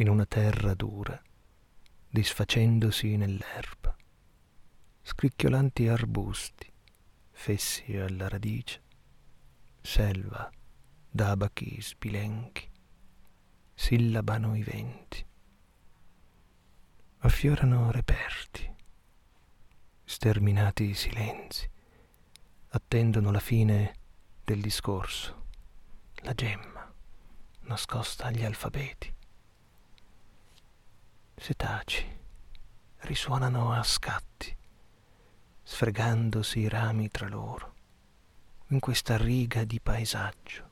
in una terra dura, disfacendosi nell'erba. Scricchiolanti arbusti, fessi alla radice, selva d'abachi sbilenchi, sillabano i venti. Affiorano reperti, sterminati i silenzi, attendono la fine del discorso, la gemma nascosta agli alfabeti. Se taci, risuonano a scatti, sfregandosi i rami tra loro, in questa riga di paesaggio,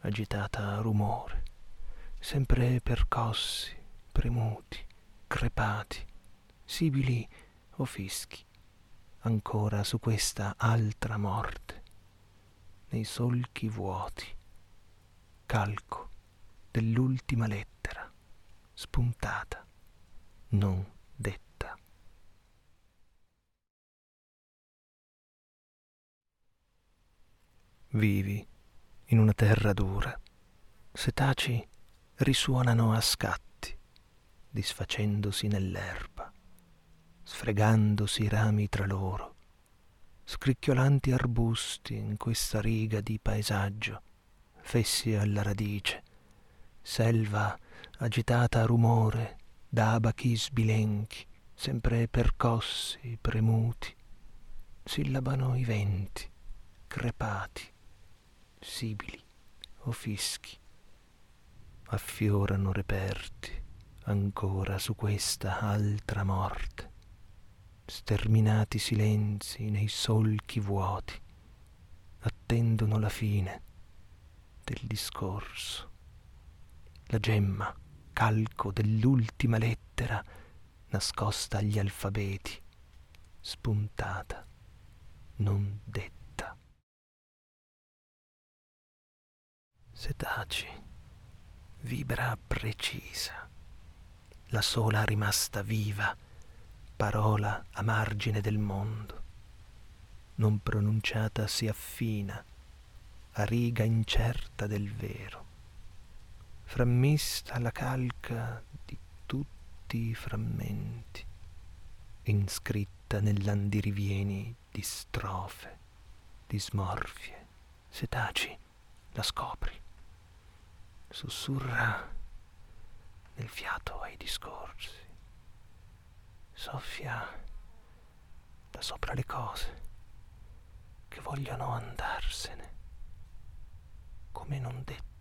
agitata a rumore, sempre percossi, premuti, crepati, sibili o fischi, ancora su questa altra morte, nei solchi vuoti, calco dell'ultima lettera, spuntata, non detta. Vivi in una terra dura, se taci risuonano a scatti, disfacendosi nell'erba, sfregandosi i rami tra loro, scricchiolanti arbusti in questa riga di paesaggio, fessi alla radice, selva agitata a rumore da abachi sbilenchi, sempre percossi, premuti, sillabano i venti, crepati, sibili o fischi, affiorano reperti, ancora su questa altra morte, sterminati silenzi nei solchi vuoti, attendono la fine del discorso, la gemma calco dell'ultima lettera nascosta agli alfabeti, spuntata, non detta. Se taci, vibra precisa, la sola rimasta viva, parola a margine del mondo, non pronunciata si affina a riga incerta del vero, frammista la calca di tutti i frammenti, inscritta nell'andirivieni di strofe, di smorfie. Se taci, la scopri, sussurra nel fiato ai discorsi, soffia da sopra le cose che vogliono andarsene, come non detto.